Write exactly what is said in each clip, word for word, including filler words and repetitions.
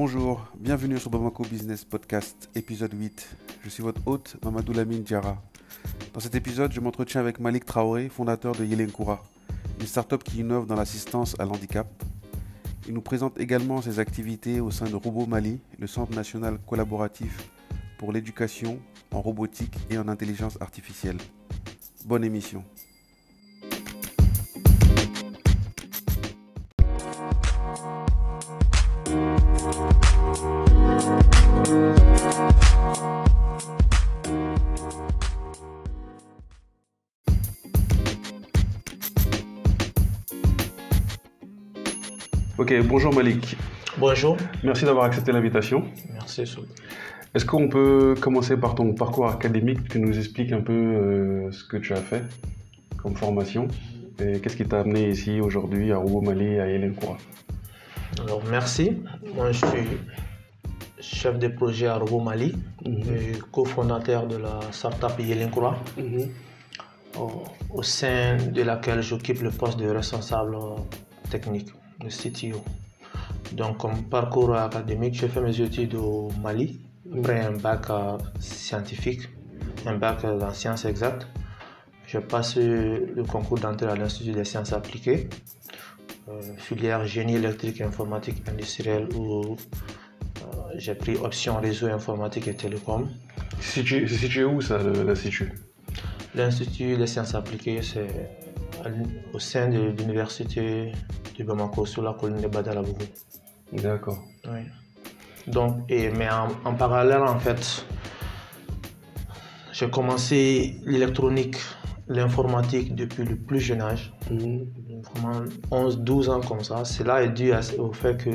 Bonjour, bienvenue sur Bamako Business Podcast, épisode huit. Je suis votre hôte, Mamadou Lamine Diara. Dans cet épisode, je m'entretiens avec Malik Traoré, fondateur de Yelenkoura, une start-up qui innove dans l'assistance à l'handicap. Il nous présente également ses activités au sein de RoboMali, le centre national collaboratif pour l'éducation en robotique et en intelligence artificielle. Bonne émission. Ok, bonjour Malik. Bonjour. Merci d'avoir accepté l'invitation. Merci Soud. Est-ce qu'on peut commencer par ton parcours académique? Tu nous expliques un peu euh, ce que tu as fait comme formation et qu'est-ce qui t'a amené ici aujourd'hui à RoboMali, à Yelenkoura? Alors merci. Moi je suis chef de projet à RoboMali, mm-hmm. cofondateur de la startup Yelenkoura, mm-hmm. au, au sein de laquelle j'occupe le poste de responsable technique. Le C T O. Donc, comme parcours académique, j'ai fait mes études au Mali, après un bac euh, scientifique, un bac euh, en sciences exactes. J'ai passé le concours d'entrée à l'Institut des sciences appliquées, euh, filière génie électrique et informatique industrielle où euh, j'ai pris option réseau informatique et télécom. C'est situé où ça, l'Institut ? L'Institut des sciences appliquées, c'est au sein de l'université de Bamako, sur la colline de Badalabou. D'accord. Oui. Donc, et, mais en, en parallèle, en fait, j'ai commencé l'électronique, l'informatique depuis le plus jeune âge. Mmh. Vraiment onze douze ans comme ça. Cela est dû à, au fait que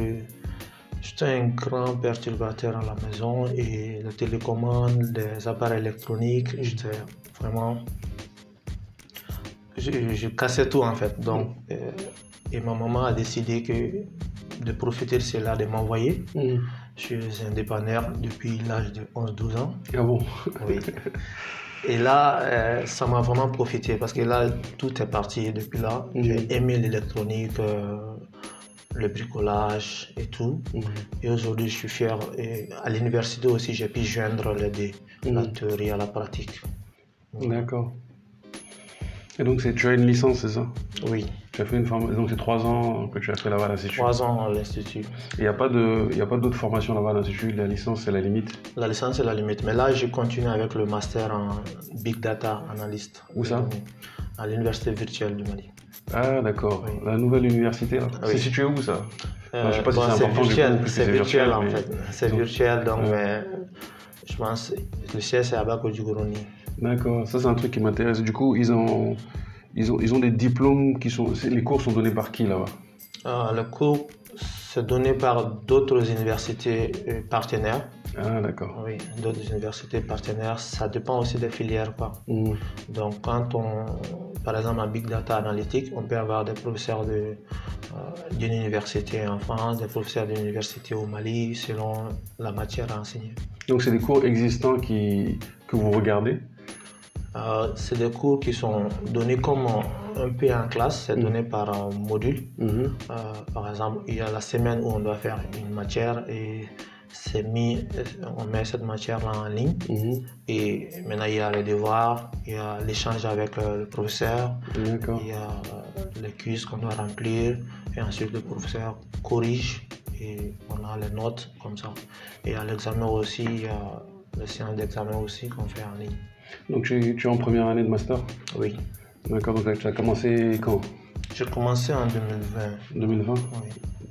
j'étais un grand perturbateur à la maison et la télécommande, les appareils électroniques, j'étais vraiment... Je, je cassais tout en fait. Donc, euh, et ma maman a décidé que de profiter de cela, de m'envoyer. Mmh. Je suis un dépanneur depuis l'âge de onze douze ans. Ah bon ? Oui. Et là, euh, ça m'a vraiment profité parce que là, tout est parti depuis là. Mmh. J'ai aimé l'électronique, euh, le bricolage et tout. Mmh. Et aujourd'hui, je suis fier. Et à l'université aussi, j'ai pu joindre les deux, mmh. la théorie à la pratique. Mmh. D'accord. Et donc, c'est, tu as une licence, c'est ça ? Oui. Tu as fait une formation, donc c'est trois ans que tu as fait là-bas à l'Institut ? Trois ans à l'Institut. Il n'y a pas de, il n'y a pas d'autres formations là-bas à l'Institut ? La licence, c'est la limite ? La licence, c'est la limite. Mais là, je continue avec le master en Big Data Analyst. Où ça ? À l'Université virtuelle du Mali. Ah, d'accord. Oui. La nouvelle université, là. Oui. C'est situé où, ça ? euh, non, je sais pas bon, si c'est, c'est important virtuel, coup, c'est, c'est virtuel, virtuel en mais... fait. C'est donc, virtuel, donc, euh... mais je pense que le siège, c'est à Baco Djicoroni. D'accord, ça c'est un truc qui m'intéresse. Du coup, ils ont, ils ont, ils ont des diplômes qui sont... Les cours sont donnés par qui là-bas ? Ah, le cours, c'est donné par d'autres universités partenaires. Ah, d'accord. Oui, d'autres universités partenaires. Ça dépend aussi des filières, quoi. Mmh. Donc, quand on... Par exemple, en Big Data Analytics, on peut avoir des professeurs de, euh, d'une université en France, des professeurs d'une université au Mali, selon la matière à enseigner. Donc, c'est des cours existants qui... que vous regardez ? Euh, c'est des cours qui sont donnés comme un peu en classe, c'est mmh. donné par euh, module. Mmh. Euh, par exemple, il y a la semaine où on doit faire une matière et c'est mis, on met cette matière-là en ligne. Mmh. Et maintenant, il y a les devoirs, il y a l'échange avec euh, le professeur, D'accord. il y a euh, les quiz qu'on doit remplir et ensuite le professeur corrige et on a les notes comme ça. Et à l'examen aussi, il y a les séances d'examen aussi qu'on fait en ligne. Donc tu, tu es en première année de master ? Oui. D'accord, donc tu as commencé quand ? J'ai commencé en deux mille vingt. deux mille vingt ?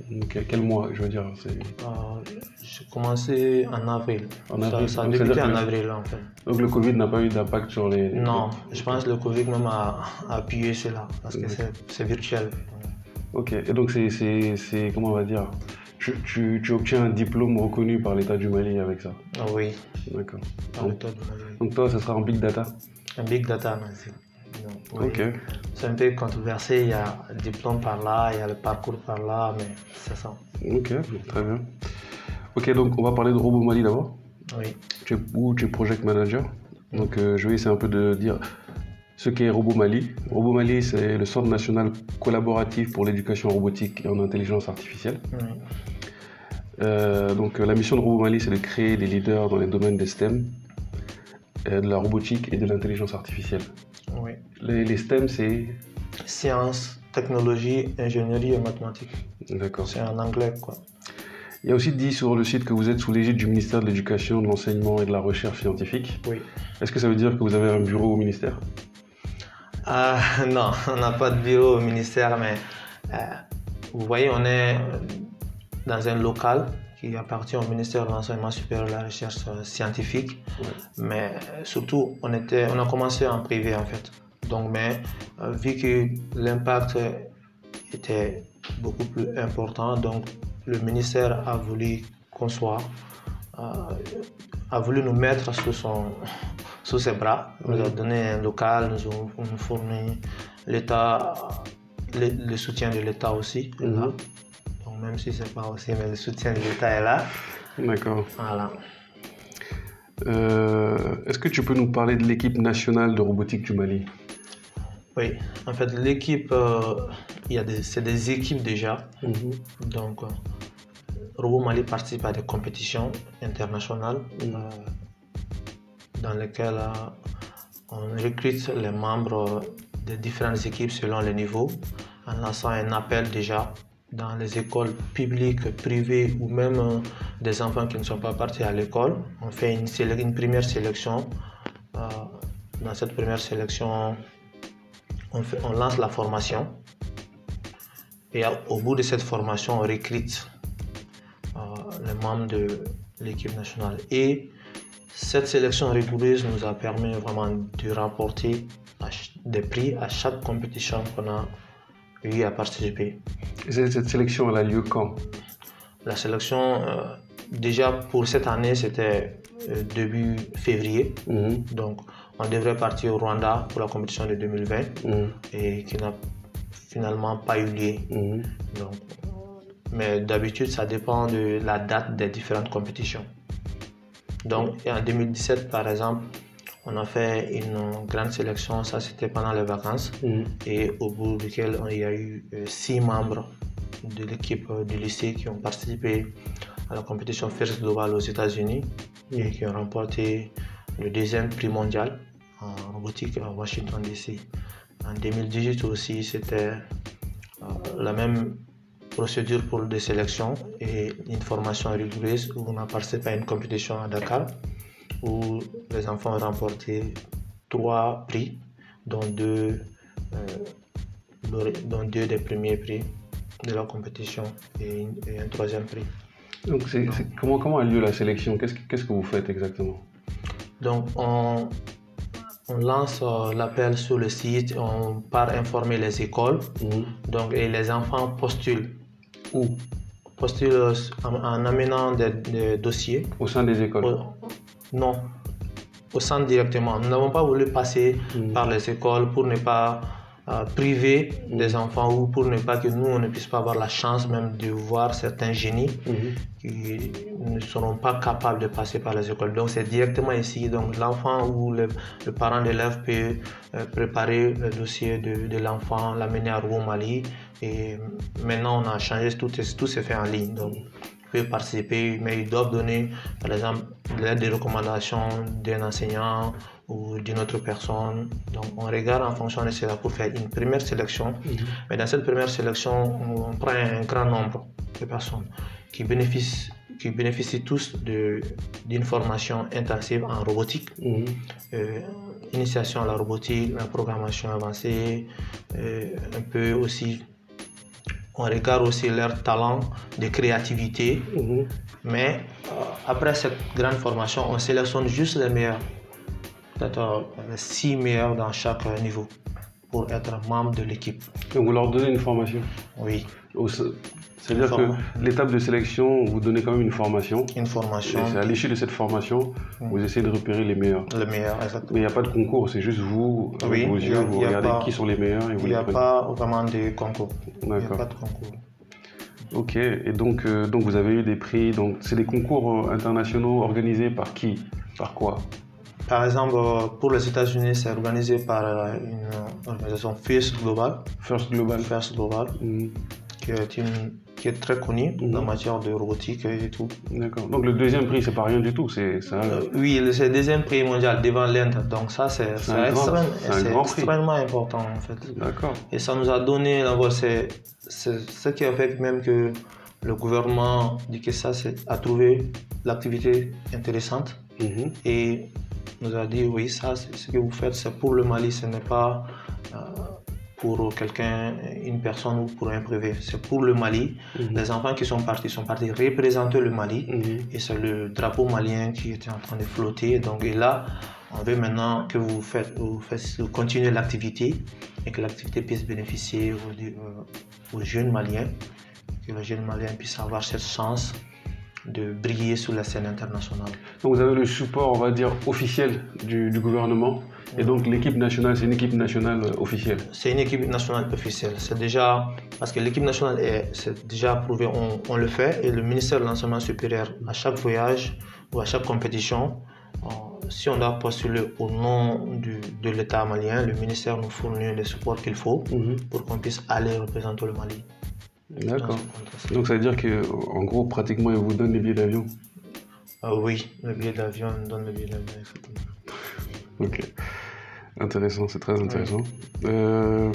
Oui. Donc quel mois, je veux dire c'est... Euh, J'ai commencé en avril. En avril. Ça, ça a donc, débuté en que... avril en fait. Donc le Covid n'a pas eu d'impact sur les... Non, je pense que le Covid même a, a appuyé cela, parce que okay. c'est, c'est virtuel. Ok, et donc c'est, c'est, c'est comment on va dire ? Tu, tu, tu obtiens un diplôme reconnu par l'État du Mali avec ça ? Ah oui. D'accord. Par donc, l'État du Mali. Donc toi, ça sera en Big Data ? En Big Data, merci. Donc, oui. Ok. C'est un peu controversé, il y a le diplôme par là, il y a le parcours par là, mais c'est ça. Ok, très bien. Ok, donc on va parler de RoboMali d'abord. Oui. Tu es, ou tu es Project Manager. Donc euh, je vais essayer un peu de dire ce qu'est RoboMali. RoboMali, c'est le Centre National Collaboratif pour l'Éducation en Robotique et en Intelligence Artificielle. Oui. Euh, donc la mission de RoboMali, c'est de créer des leaders dans les domaines des STEM, euh, de la robotique et de l'intelligence artificielle. Oui. Les, les STEM, c'est sciences, technologie, ingénierie et mathématiques. D'accord. C'est en anglais, quoi. Il y a aussi dit sur le site que vous êtes sous l'égide du ministère de l'Éducation, de l'Enseignement et de la Recherche scientifique. Oui. Est-ce que ça veut dire que vous avez un bureau au ministère ? euh, Non, on n'a pas de bureau au ministère, mais euh, vous voyez, on est dans un local qui appartient au ministère de l'Enseignement supérieur et de la Recherche scientifique. Oui. Mais surtout, on, était, on a commencé en privé, en fait. Donc, mais euh, vu que l'impact était beaucoup plus important, donc le ministère a voulu qu'on soit, euh, a voulu nous mettre sous, son, sous ses bras, nous a donné un local, nous a fourni l'État, le, le soutien de l'État aussi, mm-hmm. là. Donc même si c'est pas aussi, mais le soutien de l'État est là. D'accord. Voilà. Euh, est-ce que tu peux nous parler de l'équipe nationale de robotique du Mali? Oui, en fait l'équipe, euh, il y a des, c'est des équipes déjà, mm-hmm. donc euh, RoboMali participe à des compétitions internationales mm-hmm. euh, dans lesquelles euh, on recrute les membres des différentes équipes selon les niveaux, en lançant un appel déjà dans les écoles publiques, privées ou même euh, des enfants qui ne sont pas partis à l'école. On fait une, séle- une première sélection, euh, dans cette première sélection, On, fait, on lance la formation et au bout de cette formation, on recrute euh, les membres de l'équipe nationale. Et cette sélection rigoureuse nous a permis vraiment de remporter des prix à chaque compétition qu'on a eu à participer. Et cette sélection, elle a lieu quand? La sélection, euh, déjà pour cette année, c'était euh, début février. Mmh. Donc, on devrait partir au Rwanda pour la compétition de deux mille vingt mmh. et qui n'a finalement pas eu lieu. Mmh. Donc, mais d'habitude, ça dépend de la date des différentes compétitions. Donc, en deux mille dix-sept, par exemple, on a fait une grande sélection, ça c'était pendant les vacances, mmh. et au bout duquel il y a eu six membres de l'équipe du lycée qui ont participé à la compétition First Global aux États-Unis mmh. et qui ont remporté le deuxième prix mondial en robotique à Washington D C. En deux mille dix-huit aussi, c'était euh, la même procédure pour des sélections et une formation rigoureuse où on a participé à une compétition à Dakar où les enfants ont remporté trois prix, dont deux, euh, dont deux des premiers prix de la compétition et, une, et un troisième prix. Donc, c'est, Donc c'est, comment, comment a lieu la sélection? Qu'est-ce, qu'est-ce que vous faites exactement? Donc, on, on lance euh, l'appel sur le site, on part informer les écoles, mmh. donc, et les enfants postulent. Où? Postulent en, en amenant des, des dossiers. Au sein des écoles? Au, non, au centre directement. Nous n'avons pas voulu passer mmh. par les écoles pour ne pas euh, priver mmh. des enfants ou pour ne pas que nous, on ne puisse pas avoir la chance même de voir certains génies. Mmh. qui ne seront pas capables de passer par les écoles. Donc c'est directement ici, donc l'enfant ou le, le parent d'élève peut euh, préparer le dossier de, de l'enfant, l'amener à RoboMali. Et maintenant on a changé, tout, tout se fait en ligne. Donc il peut participer, mais ils doivent donner par exemple l'aide des recommandations d'un enseignant ou d'une autre personne. Donc on regarde en fonction de cela pour faire une première sélection. Mm-hmm. Mais dans cette première sélection, on, on prend un grand nombre de personnes qui bénéficient, qui bénéficient tous de, d'une formation intensive en robotique, mmh. euh, initiation à la robotique, la programmation avancée, euh, un peu aussi, on regarde aussi leur talent de créativité, mmh. mais euh, après cette grande formation, on sélectionne juste les meilleurs, peut-être euh, les six meilleurs dans chaque euh, niveau pour être membre de l'équipe. Donc vous leur donnez une formation? Oui. Au... C'est-à-dire Inform- que l'étape de sélection, vous donnez quand même une formation. Une formation. Et c'est à l'issue de cette formation, mmh. vous essayez de repérer les meilleurs. Les meilleurs, exactement. Mais il n'y a pas de concours, c'est juste vous, oui, vos yeux, a, vous regardez pas, qui sont les meilleurs et vous les prenez. Il n'y a pas vraiment de concours. D'accord. Il n'y a pas de concours. Ok, et donc, euh, donc vous avez eu des prix. Donc c'est des concours internationaux organisés par qui? Par quoi? Par exemple, pour les États-Unis, c'est organisé par une organisation First Global. First Global. First Global, mmh. qui est une... qui est très connu mm -hmm. en matière de robotique et tout. D'accord. Donc le deuxième prix, c'est pas rien du tout, c'est un... euh, oui, c'est le deuxième prix mondial devant l'Inde. Donc ça, c'est extrême, extrêmement prix. important en fait. D'accord. Et ça nous a donné, c'est ce qui a fait même que le gouvernement du Kessa a trouvé l'activité intéressante mm -hmm. et nous a dit oui, ça, ce que vous faites, c'est pour le Mali, ce n'est pas euh, pour quelqu'un, une personne ou pour un privé. C'est pour le Mali. Mm-hmm. Les enfants qui sont partis sont partis représenter le Mali. Mm-hmm. Et c'est le drapeau malien qui était en train de flotter. Donc, et là, on veut maintenant que vous faites, vous faites vous continuez l'activité et que l'activité puisse bénéficier aux, aux jeunes Maliens. Que les jeunes Maliens puissent avoir cette chance de briller sur la scène internationale. Donc vous avez le support, on va dire, officiel du, du gouvernement. Et donc l'équipe nationale, c'est une équipe nationale officielle. C'est une équipe nationale officielle. C'est déjà, parce que l'équipe nationale est déjà approuvé, on, on le fait. Et le ministère de l'enseignement supérieur, à chaque voyage ou à chaque compétition, euh, si on doit postuler au nom du, de l'État malien, le ministère nous fournit le support qu'il faut mm-hmm. pour qu'on puisse aller représenter le Mali. D'accord. Donc ça veut dire qu'en gros, pratiquement, ils vous donnent les billets d'avion. Ah oui, le billet d'avion, on donne le billet d'avion, effectivement. Ok. Intéressant, c'est très intéressant. Ouais. Euh...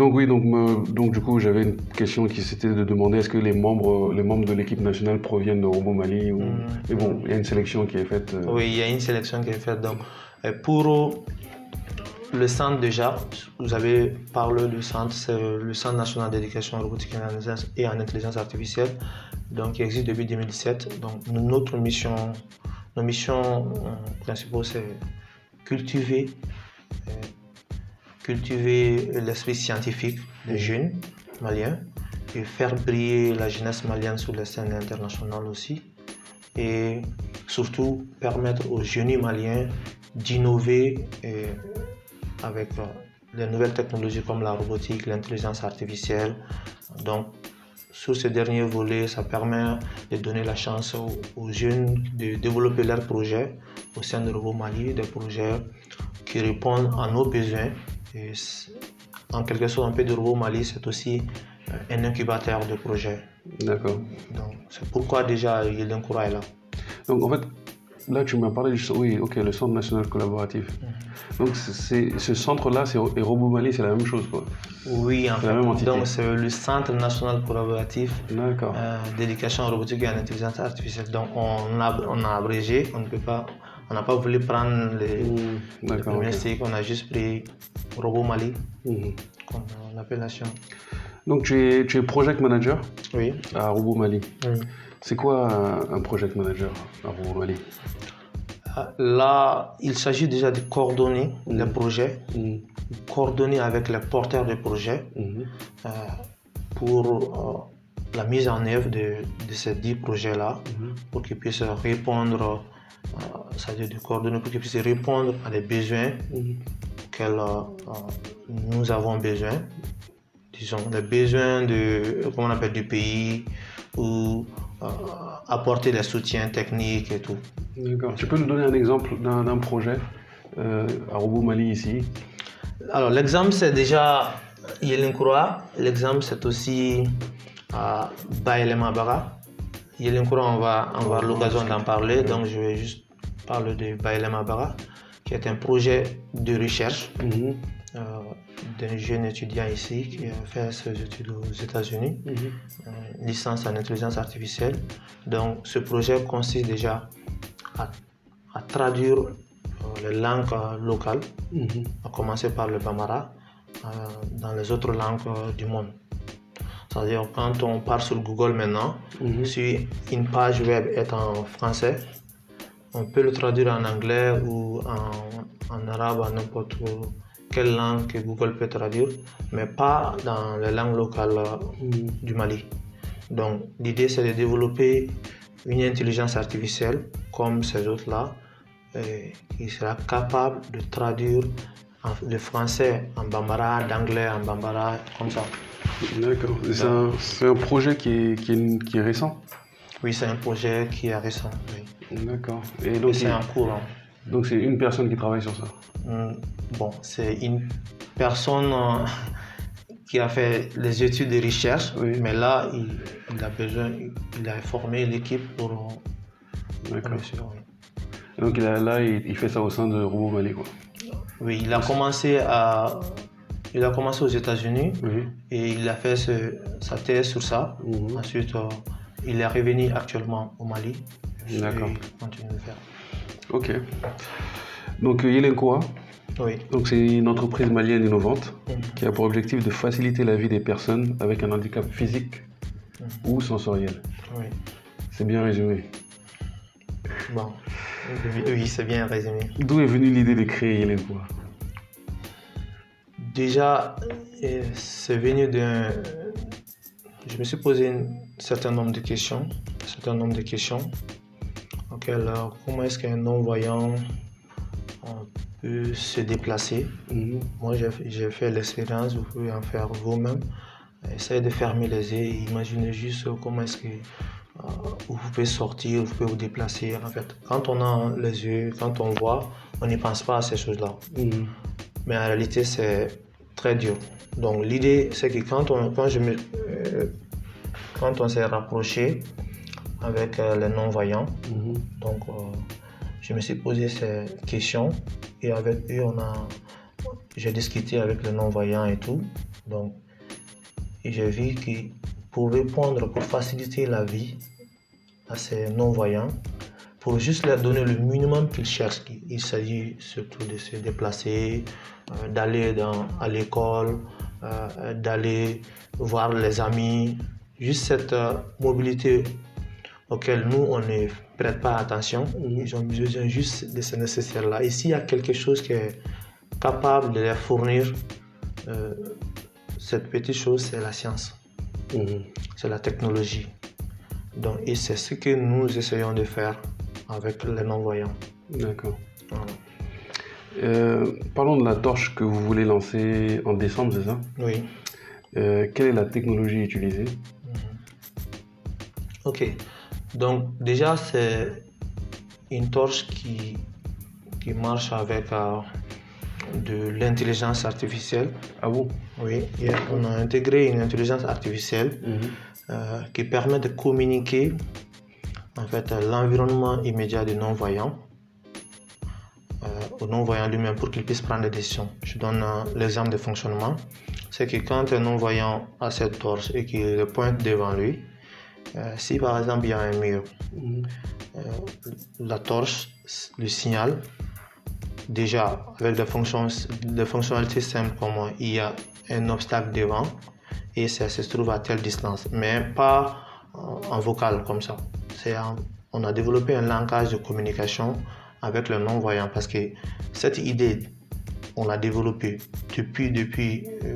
Donc oui, donc, me... donc du coup, j'avais une question qui c'était de demander est-ce que les membres, les membres de l'équipe nationale proviennent de RoboMali ou... mmh. Mais bon, il y a une sélection qui est faite. Euh... Oui, il y a une sélection qui est faite. Donc pour le centre déjà, vous avez parlé du centre, c'est le Centre national d'éducation en robotique et en intelligence artificielle, donc il existe depuis deux mille dix-sept. Donc notre mission, nos missions principales, c'est cultiver, euh, cultiver l'esprit scientifique des jeunes maliens et faire briller la jeunesse malienne sur la scène internationale aussi, et surtout permettre aux jeunes maliens d'innover et avec euh, les nouvelles technologies comme la robotique, l'intelligence artificielle. Donc, sur ce dernier volet, ça permet de donner la chance aux, aux jeunes de développer leurs projets au sein de RoboMali, des projets qui répondent à nos besoins. Et en quelque sorte, un peu de RoboMali, c'est aussi un incubateur de projets. D'accord. Donc, c'est pourquoi déjà Yelenkoura est là. Donc, en fait, là, tu m'as parlé du oui, okay, le Centre national collaboratif. Mm-hmm. Donc, c'est, ce centre-là et RoboMali, c'est la même chose, quoi. Oui, en fait. La même entité. Donc, c'est le Centre national collaboratif euh, d'éducation robotique et en intelligence artificielle. Donc, on a, on a abrégé, on ne peut pas, on n'a pas voulu prendre les, mmh, les premiers okay. on a juste pris RoboMali, mmh. qu'on appelle l'appellation. Donc, tu es, tu es project manager oui. à RoboMali. Mmh. C'est quoi un project manager à RoboMali? Là, il s'agit déjà de coordonner mmh. les projets, mmh. coordonner avec les porteurs de projets mmh. euh, pour euh, la mise en œuvre de, de ces dix projets-là, mmh. pour qu'ils puissent répondre, euh, c'est-à-dire de coordonner pour qu'ils puissent répondre à des besoins mmh. auxquels euh, nous avons besoin, disons, les besoins de, comment on appelle, du pays ou euh, apporter des soutiens techniques et tout. D'accord. Tu peux nous donner un exemple d'un projet euh, à RoboMali ici? Alors l'exemple, c'est déjà Yelenkoura. L'exemple, c'est aussi euh, Baile Mabara. Yelenkoura, on va avoir l'occasion d'en parler. Donc je vais juste parler de Baile Mabara, qui est un projet de recherche mm-hmm. euh, d'un jeune étudiant ici qui a fait ses études aux États-Unis, mm-hmm. euh, licence en intelligence artificielle. Donc ce projet consiste déjà à, à traduire euh, les langues euh, locales, mm-hmm. à commencer par le Bambara, euh, dans les autres langues euh, du monde. C'est-à-dire quand on part sur Google maintenant, mm-hmm. si une page web est en français, on peut le traduire en anglais ou en, en arabe, en n'importe quelle langue que Google peut traduire, mais pas dans les langues locales mmh. du Mali. Donc l'idée, c'est de développer une intelligence artificielle comme ces autres-là, qui sera capable de traduire le français en bambara, d'anglais en bambara, comme ça. D'accord. C'est un, un projet qui est, qui est, qui est récent? Oui, c'est un projet qui est récent, oui. D'accord. Et donc c'est en cours. Hein. Donc c'est une personne qui travaille sur ça. Bon, c'est une personne euh, qui a fait les études de recherche, oui. Mais là, il, il a besoin, il a formé l'équipe pour la commission. Oui. Donc là, là il, il fait ça au sein de RoboMali, quoi. Oui, il a commencé à, il a commencé aux États-Unis, oui. Et il a fait ce, sa thèse sur ça. Mmh. Ensuite, euh, il est revenu actuellement au Mali. D'accord. Il continue de faire. Ok. Donc Yelenkoura. Oui. Donc c'est une entreprise malienne innovante, mmh, qui a pour objectif de faciliter la vie des personnes avec un handicap physique, mmh, ou sensoriel. Oui. C'est bien résumé. Bon, oui, c'est bien résumé. D'où est venue l'idée de créer Yelenkoura? Déjà, c'est venu d'un... Je me suis posé un certain nombre de questions, un certain nombre de questions. Okay, alors, comment est-ce qu'un non-voyant peut se déplacer? Mm-hmm. Moi, j'ai fait l'expérience, vous pouvez en faire vous-même. Essayez de fermer les yeux et imaginez juste comment est-ce que euh, vous pouvez sortir, vous pouvez vous déplacer. En fait, quand on a les yeux, quand on voit, on n'y pense pas à ces choses-là. Mm-hmm. Mais en réalité, c'est très dur. Donc l'idée, c'est que quand on, quand je me, euh, quand on s'est rapproché avec euh, les non-voyants, mm-hmm, donc euh, je me suis posé ces questions et avec eux, on a, j'ai discuté avec les non-voyants et tout. Donc, et j'ai vu que pour répondre, pour faciliter la vie à ces non-voyants, pour juste leur donner le minimum qu'ils cherchent. Il s'agit surtout de se déplacer, euh, d'aller à l'école, euh, d'aller voir les amis. Juste cette euh, mobilité auquel nous, on ne prête pas attention. Ils ont besoin juste de ce nécessaire-là. Et s'il y a quelque chose qui est capable de leur fournir, euh, cette petite chose, c'est la science, mmh, c'est la technologie. Donc, et c'est ce que nous essayons de faire avec les non-voyants. D'accord. Voilà. Euh, parlons de la torche que vous voulez lancer en décembre, c'est ça? Oui. Euh, quelle est la technologie utilisée? Mm-hmm. Ok. Donc déjà, c'est une torche qui, qui marche avec euh, de l'intelligence artificielle. Ah bon? Oui. Et on a intégré une intelligence artificielle, mm-hmm, euh, qui permet de communiquer en fait l'environnement immédiat des non-voyants, euh, au non-voyant lui-même pour qu'il puisse prendre des décisions. Je donne euh, l'exemple de fonctionnement. C'est que quand un non-voyant a cette torche et qu'il le pointe devant lui, euh, si par exemple il y a un mur, euh, la torche lui signale, déjà avec des fonctions, des fonctionnalités simples comme euh, il y a un obstacle devant et ça se trouve à telle distance, mais pas euh, en vocal comme ça. Un, on a développé un langage de communication avec le non-voyant parce que cette idée, on l'a développée depuis, depuis euh,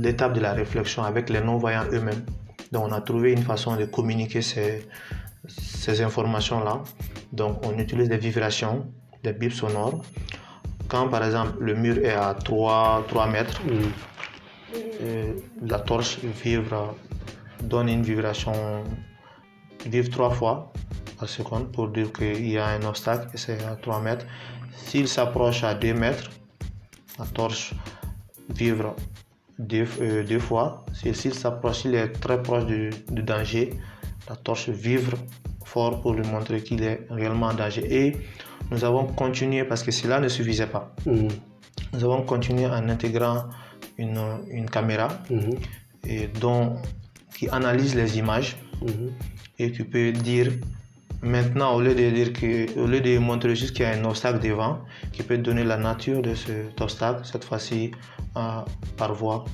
l'étape de la réflexion avec les non-voyants eux-mêmes. Donc, on a trouvé une façon de communiquer ces, ces informations-là. Donc, on utilise des vibrations, des bips sonores. Quand, par exemple, le mur est à trois, trois mètres, mmh, euh, la torche vibre, donne une vibration... vivre trois fois par seconde pour dire qu'il y a un obstacle et c'est à trois mètres. S'il s'approche à deux mètres, la torche vivre deux, euh, deux fois. S'il s'approche, s'il est très proche du, du danger, la torche vivre fort pour lui montrer qu'il est réellement en danger. Et nous avons continué parce que cela ne suffisait pas. Mmh. Nous avons continué en intégrant une, une caméra, mmh, et dont, qui analyse les images. Mmh. Et tu peux dire maintenant, au lieu de dire que, au lieu de montrer juste qu'il y a un obstacle devant, qui peut donner la nature de cet obstacle, cette fois-ci euh, par voie.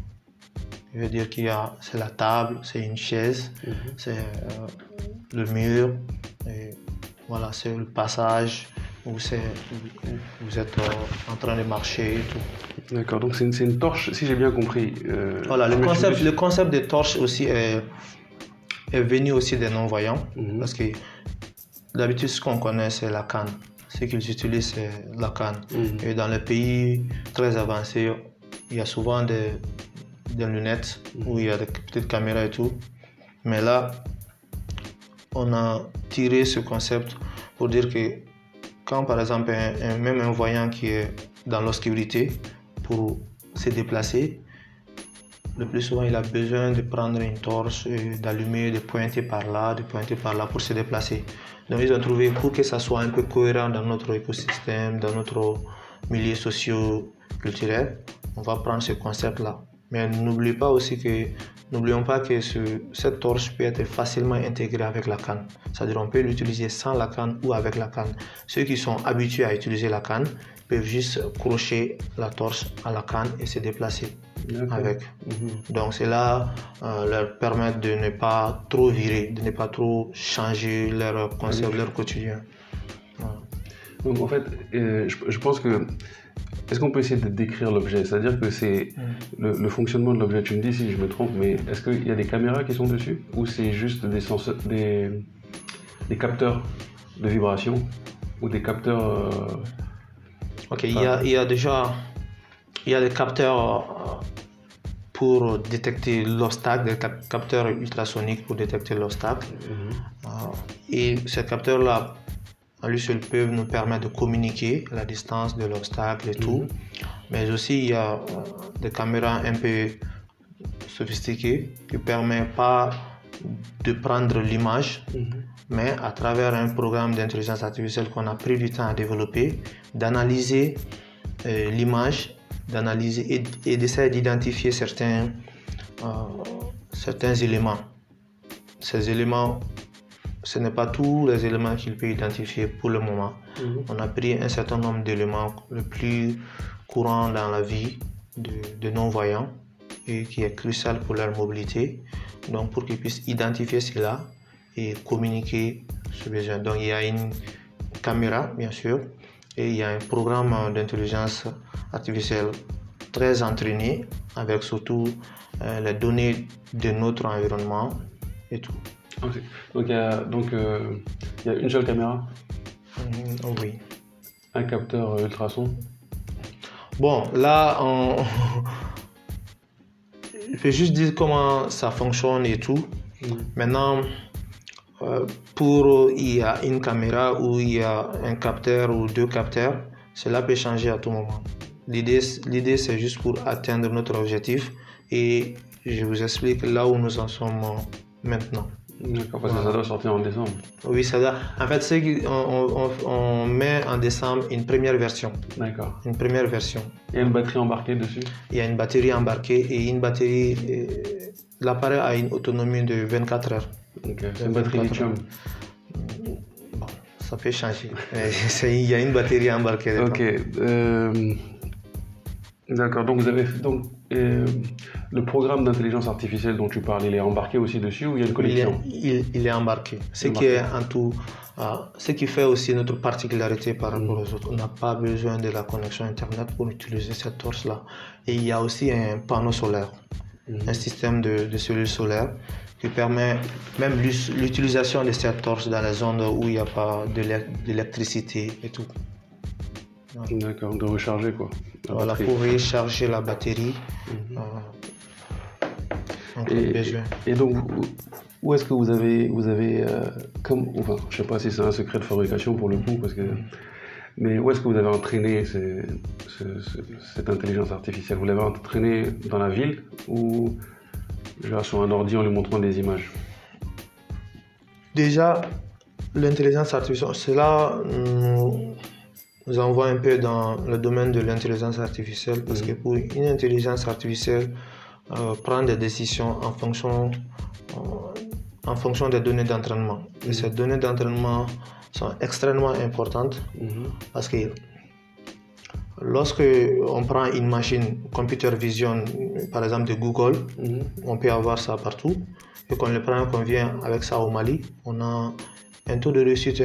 Je veux dire qu'il y a, c'est la table, c'est une chaise, mm-hmm, c'est euh, le mur, et voilà, c'est le passage où, c'est, où vous êtes euh, en train de marcher et tout. D'accord, donc c'est une, c'est une torche, si j'ai bien compris. Euh, voilà, le concept, je... le concept de torche aussi est. est venu aussi des non-voyants, mmh, parce que d'habitude ce qu'on connaît c'est la canne, ce qu'ils utilisent c'est la canne, mmh, et dans les pays très avancés il y a souvent des, des lunettes, mmh, où il y a des petites caméras et tout, mais là on a tiré ce concept pour dire que quand par exemple un, un, même un voyant qui est dans l'obscurité pour se déplacer, Le plus souvent, il a besoin de prendre une torche, d'allumer, de pointer par là, de pointer par là pour se déplacer. Donc ils ont trouvé pour que ça soit un peu cohérent dans notre écosystème, dans notre milieu socio-culturel, on va prendre ce concept-là. Mais n'oubliez pas aussi que, n'oublions pas que ce, cette torche peut être facilement intégrée avec la canne. C'est-à-dire on peut l'utiliser sans la canne ou avec la canne. Ceux qui sont habitués à utiliser la canne peuvent juste crocher la torche à la canne et se déplacer avec. Mm-hmm. Donc cela euh, leur permet de ne pas trop virer, de ne pas trop changer leur concept, leur quotidien. Voilà. Donc en fait, euh, je, je pense que... Est-ce qu'on peut essayer de décrire l'objet? C'est-à-dire que c'est mmh. le, le fonctionnement de l'objet, tu me dis si je me trompe, mais est-ce qu'il y a des caméras qui sont dessus? Ou c'est juste des, senseurs, des, des capteurs de vibration? Ou des capteurs... Euh... Ok, il enfin... y, y a déjà y a des capteurs pour détecter l'obstacle, des capteurs ultrasoniques pour détecter l'obstacle. Mmh. Et ces capteurs-là, en lui seul peuvent nous permettre de communiquer la distance de l'obstacle et tout. Mm-hmm. Mais aussi, il y a des caméras un peu sophistiquées qui ne permettent pas de prendre l'image, mm-hmm. mais à travers un programme d'intelligence artificielle qu'on a pris du temps à développer, d'analyser euh, l'image, d'analyser et, et d'essayer d'identifier certains, euh, certains éléments. Ces éléments... Ce n'est pas tous les éléments qu'il peut identifier pour le moment. Mmh. On a pris un certain nombre d'éléments le plus courant dans la vie de, de non-voyants et qui est crucial pour leur mobilité. Donc pour qu'ils puissent identifier cela et communiquer ce besoin. Donc il y a une caméra bien sûr et il y a un programme d'intelligence artificielle très entraîné avec surtout euh, les données de notre environnement et tout. Okay. Donc il y a, donc, euh, y a une seule caméra, oh, oui. Un capteur euh, ultrason. Bon, là, on... je vais juste dire comment ça fonctionne et tout. Mm. Maintenant, euh, pour il y a une caméra ou il y a un capteur ou deux capteurs, cela peut changer à tout moment. L'idée, l'idée c'est juste pour atteindre notre objectif et je vous explique là où nous en sommes maintenant. D'accord, parce que ça doit sortir en décembre. Oui, ça doit. En fait, c'est qu'on on, on met en décembre une première version. D'accord. Une première version. Il y a une batterie embarquée dessus? Il y a une batterie embarquée et une batterie. L'appareil a une autonomie de vingt-quatre heures. Ok, c'est une batterie lithium. Bon, ça peut changer. Il y a une batterie embarquée dedans. Ok. Euh... D'accord, donc vous avez. Donc... Euh, le programme d'intelligence artificielle dont tu parles, il est embarqué aussi dessus ou il y a une connexion? Il, il, il est embarqué. Ce qui est en tout, uh, ce qui fait aussi notre particularité par rapport mmh. aux autres. On n'a pas besoin de la connexion Internet pour utiliser cette torche-là. Et il y a aussi un panneau solaire, mmh. un système de, de cellules solaires qui permet même l'utilisation de cette torche dans les zones où il n'y a pas d'électricité et tout. Voilà. D'accord, de recharger quoi. Voilà, batterie. Pour recharger la batterie. Mm-hmm. euh, et, et donc, où est-ce que vous avez, vous avez euh, comme, enfin, je sais pas si c'est un secret de fabrication pour le coup, parce que, mais où est-ce que vous avez entraîné ces, ce, ce, cette intelligence artificielle? Vous l'avez entraînée dans la ville ou genre sur un ordi en lui montrant des images? Déjà, l'intelligence artificielle, c'est là. Hum, Nous en voit un peu dans le domaine de l'intelligence artificielle parce mmh. que pour une intelligence artificielle, euh, prendre des décisions en fonction, euh, en fonction des données d'entraînement. Mmh. Et ces données d'entraînement sont extrêmement importantes mmh. parce que lorsque on prend une machine computer vision, par exemple de Google, mmh. on peut avoir ça partout. Et qu'on le prend, qu'on vient avec ça au Mali, on a un taux de réussite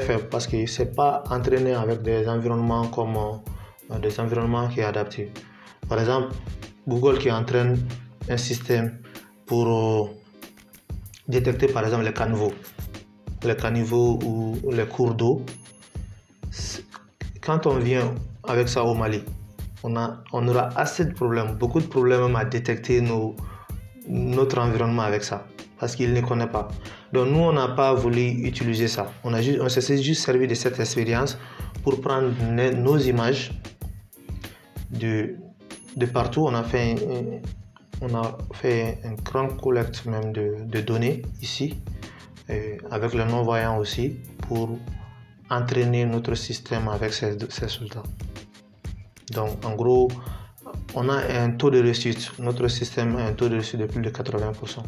faible parce que c'est pas entraîné avec des environnements comme euh, des environnements qui est adapté. Par exemple, Google qui entraîne un système pour euh, détecter par exemple les caniveaux, les caniveaux ou les cours d'eau. Quand on vient avec ça au Mali, on a, on aura assez de problèmes, beaucoup de problèmes à détecter nos, notre environnement avec ça. Parce qu'il ne connaît pas. Donc nous, on n'a pas voulu utiliser ça. On, a juste, on s'est juste servi de cette expérience pour prendre nos images de, de partout. On a fait on a fait une grande collecte même de, de données ici, et avec les non-voyants aussi, pour entraîner notre système avec ces, ces soldats. Donc en gros, on a un taux de réussite, notre système a un taux de réussite de plus de quatre-vingts pour cent.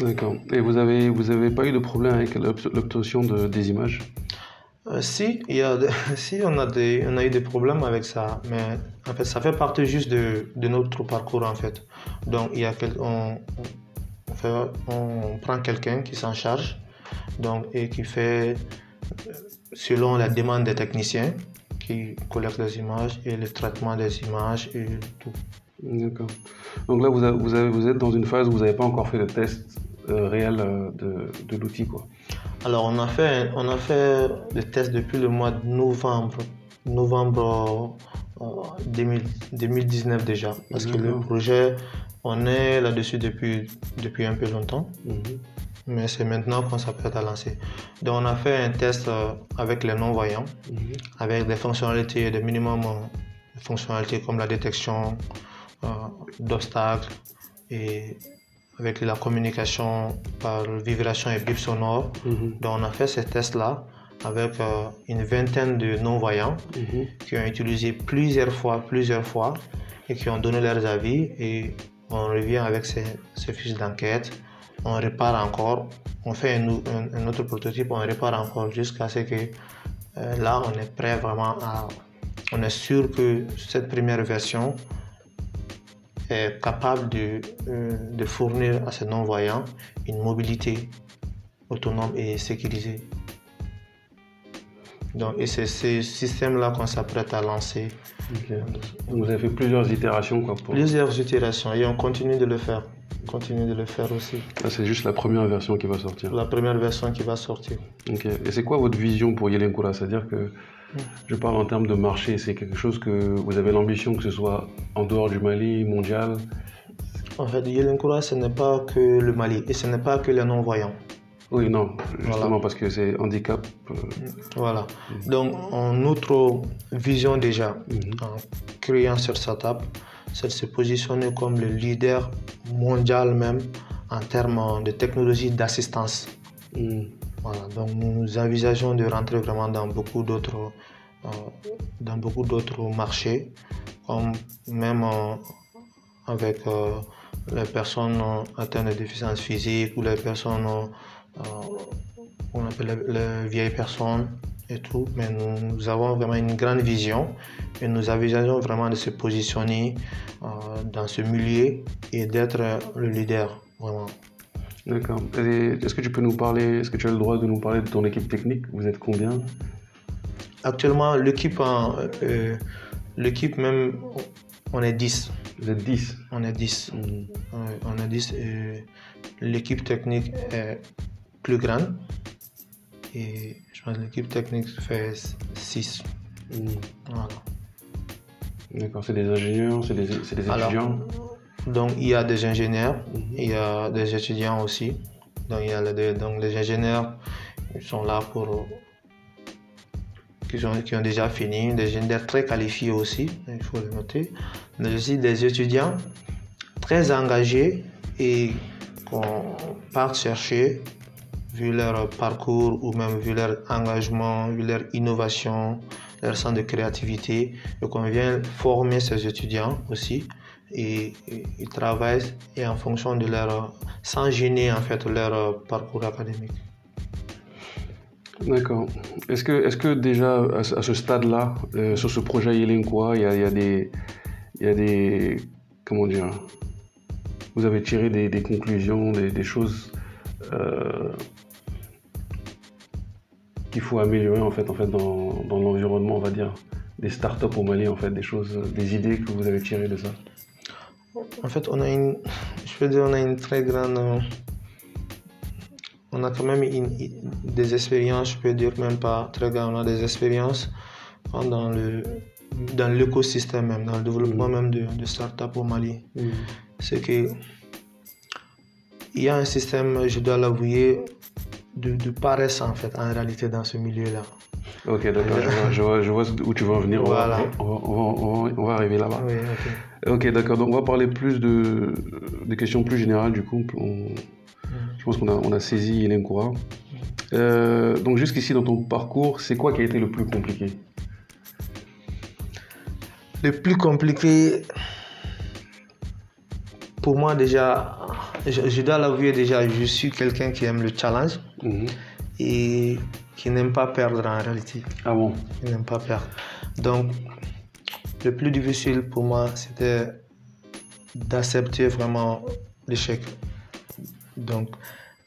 D'accord. Et vous avez, vous avez pas eu de problème avec l'obtention de, des images? Euh, si, il y a, si on, a des, on a eu des problèmes avec ça, mais en fait, ça fait partie juste de, de notre parcours en fait. Donc, il y a quel, on, on, fait, on prend quelqu'un qui s'en charge donc, et qui fait, selon la demande des techniciens, qui collecte les images et le traitement des images et tout. D'accord. Donc là, vous, avez, vous, avez, vous êtes dans une phase où vous n'avez pas encore fait le test euh, réel euh, de, de l'outil, quoi. Alors on a fait on a fait le test depuis le mois de novembre novembre euh, deux mille dix-neuf déjà, parce que le projet, on est là-dessus depuis depuis un peu longtemps, mm-hmm. mais c'est maintenant qu'on s'apprête à lancer. Donc on a fait un test euh, avec les non-voyants, mm-hmm. avec des fonctionnalités, des minimums de fonctionnalités comme la détection euh, d'obstacles et avec la communication par vibration et bip sonore. Mm-hmm. Donc on a fait ces tests-là avec euh, une vingtaine de non-voyants, mm-hmm. qui ont utilisé plusieurs fois, plusieurs fois, et qui ont donné leurs avis, et on revient avec ces, ces fiches d'enquête, on répare encore, on fait un, un, un autre prototype, on répare encore jusqu'à ce que euh, là on est prêt vraiment à... On est sûr que cette première version est capable de, euh, de fournir à ces non-voyants une mobilité autonome et sécurisée. Donc, et c'est ce système-là qu'on s'apprête à lancer. Okay. Vous avez fait plusieurs itérations, quoi, pour... Plusieurs itérations, et on continue de le faire. On continue de le faire aussi. Ah, c'est juste la première version qui va sortir. La première version qui va sortir. Okay. Et c'est quoi votre vision pour Yelenkoura? C'est-à-dire que je parle en termes de marché, c'est quelque chose que vous avez l'ambition que ce soit en dehors du Mali, mondial? En fait, Yelenkoura, ce n'est pas que le Mali et ce n'est pas que les non-voyants. Oui, non, justement, voilà. Parce que c'est handicap. Voilà. Donc, en notre vision déjà, mm-hmm. en créant sur sa table, c'est de se positionner comme le leader mondial même en termes de technologie d'assistance. Mm. Voilà, donc nous envisageons de rentrer vraiment dans beaucoup d'autres euh, dans beaucoup d'autres marchés, comme même euh, avec euh, les personnes euh, atteintes de déficience physique, ou les personnes euh, on appelle les, les vieilles personnes et tout. Mais nous, nous avons vraiment une grande vision et nous envisageons vraiment de se positionner euh, dans ce milieu et d'être euh, le leader vraiment. D'accord. Est-ce que tu peux nous parler, est-ce que tu as le droit de nous parler de ton équipe technique? Vous êtes combien? Actuellement, l'équipe, euh, l'équipe même, on est dix. Vous êtes dix? On est dix. Mmh. On est dix. L'équipe technique est plus grande. Et je pense que l'équipe technique fait six. Mmh. Voilà. D'accord. C'est des ingénieurs, c'est des, c'est des étudiants? Alors, donc il y a des ingénieurs, mm-hmm. il y a des étudiants aussi. Donc, il y a les, donc les ingénieurs qui sont là pour... Qui, sont, qui ont déjà fini, des ingénieurs très qualifiés aussi, il faut le noter. Mais aussi des étudiants très engagés et qu'on part chercher, vu leur parcours ou même vu leur engagement, vu leur innovation, leur sens de créativité. Donc on vient former ces étudiants aussi. Et ils travaillent et en fonction de leur, sans gêner en fait leur parcours académique. D'accord. Est-ce que, est-ce que déjà à ce stade-là, euh, sur ce projet Yelenkoura, il y a, il y a des, il y a des, comment dire, vous avez tiré des, des conclusions, des, des choses euh, qu'il faut améliorer en fait, en fait dans, dans l'environnement, on va dire, des startups au Mali en fait, des choses, des idées que vous avez tirées de ça? En fait, on a une, je peux dire, on a une très grande, euh, on a quand même une, une, des expériences, je peux dire même pas très grandes, on a des expériences dans le, dans l'écosystème même, dans le développement mmh. même de, de start-up au Mali. Mmh. C'est que il y a un système, je dois l'avouer, de, de paresse en fait, en réalité dans ce milieu-là. Ok, d'accord, je, je, vois, je vois où tu veux en venir, on, voilà. va, on, va, on, va, on va arriver là-bas. Oui, ok, okay, d'accord, donc on va parler plus de, de questions plus générales du couple. On, je pense qu'on a, on a saisi Yelenkoura. Euh, donc jusqu'ici dans ton parcours, c'est quoi qui a été le plus compliqué? Le plus compliqué, pour moi déjà, je, je dois l'avouer déjà, je suis quelqu'un qui aime le challenge. Mmh. Et qui n'aime pas perdre en réalité. Ah bon? Qui n'aime pas perdre. Donc, le plus difficile pour moi, c'était d'accepter vraiment l'échec. Donc,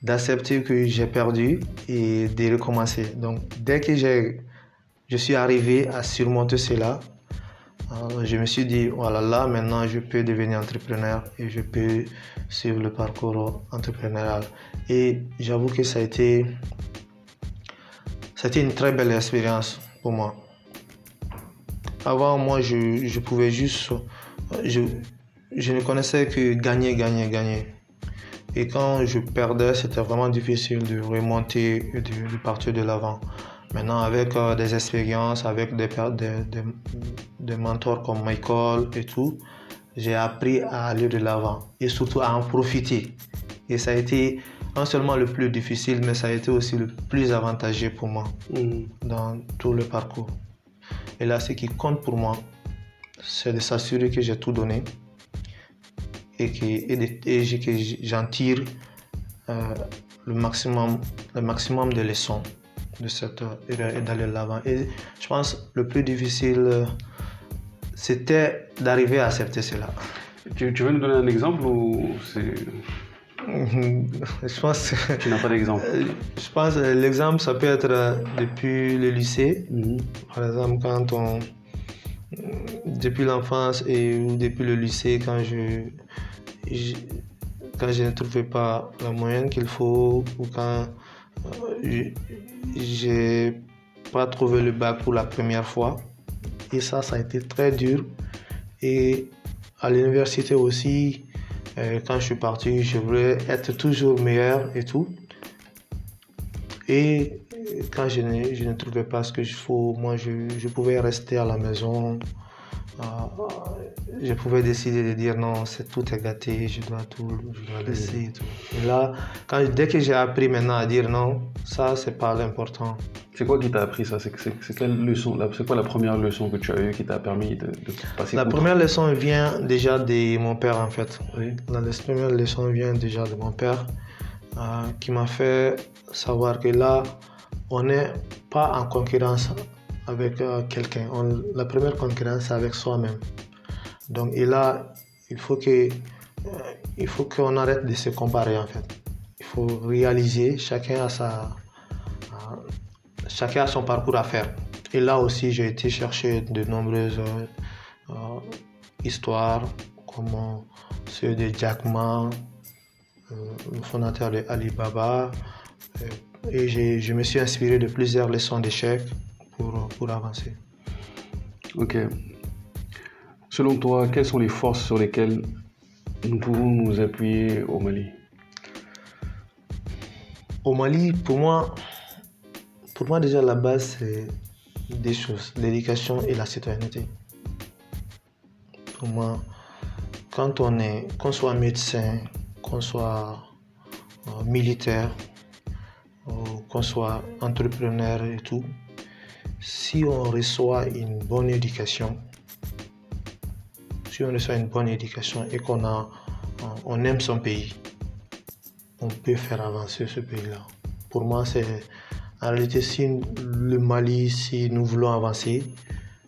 d'accepter que j'ai perdu et de recommencer. Donc, dès que j'ai, je suis arrivé à surmonter cela, je me suis dit, voilà, là, maintenant, je peux devenir entrepreneur et je peux suivre le parcours entrepreneurial. Et j'avoue que ça a été... C'était une très belle expérience pour moi. Avant, moi, je, je pouvais juste... Je, je ne connaissais que gagner, gagner, gagner. Et quand je perdais, c'était vraiment difficile de remonter et de, de partir de l'avant. Maintenant, avec euh, des expériences, avec des, des, des, des mentors comme Michael et tout, j'ai appris à aller de l'avant et surtout à en profiter. Et ça a été... Non seulement le plus difficile, mais ça a été aussi le plus avantageux pour moi mmh. dans tout le parcours. Et là, ce qui compte pour moi, c'est de s'assurer que j'ai tout donné et que, et de, et que j'en tire euh, le, maximum, le maximum de leçons de cette erreur et d'aller de l'avant. Et je pense que le plus difficile, c'était d'arriver à accepter cela. Tu, tu veux nous donner un exemple ou c'est... Je pense, tu n'as pas d'exemple. Je pense que l'exemple, ça peut être depuis le lycée. Mm-hmm. Par exemple, quand on... Depuis l'enfance et ou depuis le lycée, quand je... je... Quand je ne trouvais pas la moyenne qu'il faut ou quand je... j'ai pas trouvé le bac pour la première fois. Et ça, ça a été très dur. Et à l'université aussi... Quand je suis parti, je voulais être toujours meilleur et tout. Et quand je ne, je ne trouvais pas ce que je faut, moi, je, je pouvais rester à la maison. Euh, je pouvais décider de dire non, c'est tout est gâté, je dois tout, je dois laisser et tout. Et là, quand, dès que j'ai appris maintenant à dire non, ça, c'est pas l'important. C'est quoi qui t'a appris ça? C'est, c'est, c'est quelle leçon? C'est quoi la première leçon que tu as eue qui t'a permis de, de passer? La contre? Première leçon vient déjà de mon père en fait. Oui. La première leçon vient déjà de mon père euh, qui m'a fait savoir que là, on n'est pas en concurrence avec euh, quelqu'un. On, la première concurrence, c'est avec soi-même. Donc, et là, il faut que, euh, il faut qu'on arrête de se comparer en fait. Il faut réaliser chacun a sa... Euh, Chacun a son parcours à faire. Et là aussi, j'ai été chercher de nombreuses euh, histoires, comme ceux de Jack Ma, euh, le fondateur de Alibaba. Et j'ai, je me suis inspiré de plusieurs leçons d'échecs pour, pour avancer. Ok. Selon toi, quelles sont les forces sur lesquelles nous pouvons nous appuyer au Mali? Au Mali, pour moi... Pour moi, déjà, la base, c'est des choses, l'éducation et la citoyenneté. Pour moi, quand on est, qu'on soit médecin, qu'on soit euh, militaire, euh, qu'on soit entrepreneur et tout, si on reçoit une bonne éducation, si on reçoit une bonne éducation et qu'on a, euh, on aime son pays, on peut faire avancer ce pays-là. Pour moi, c'est... En réalité, si le Mali, si nous voulons avancer,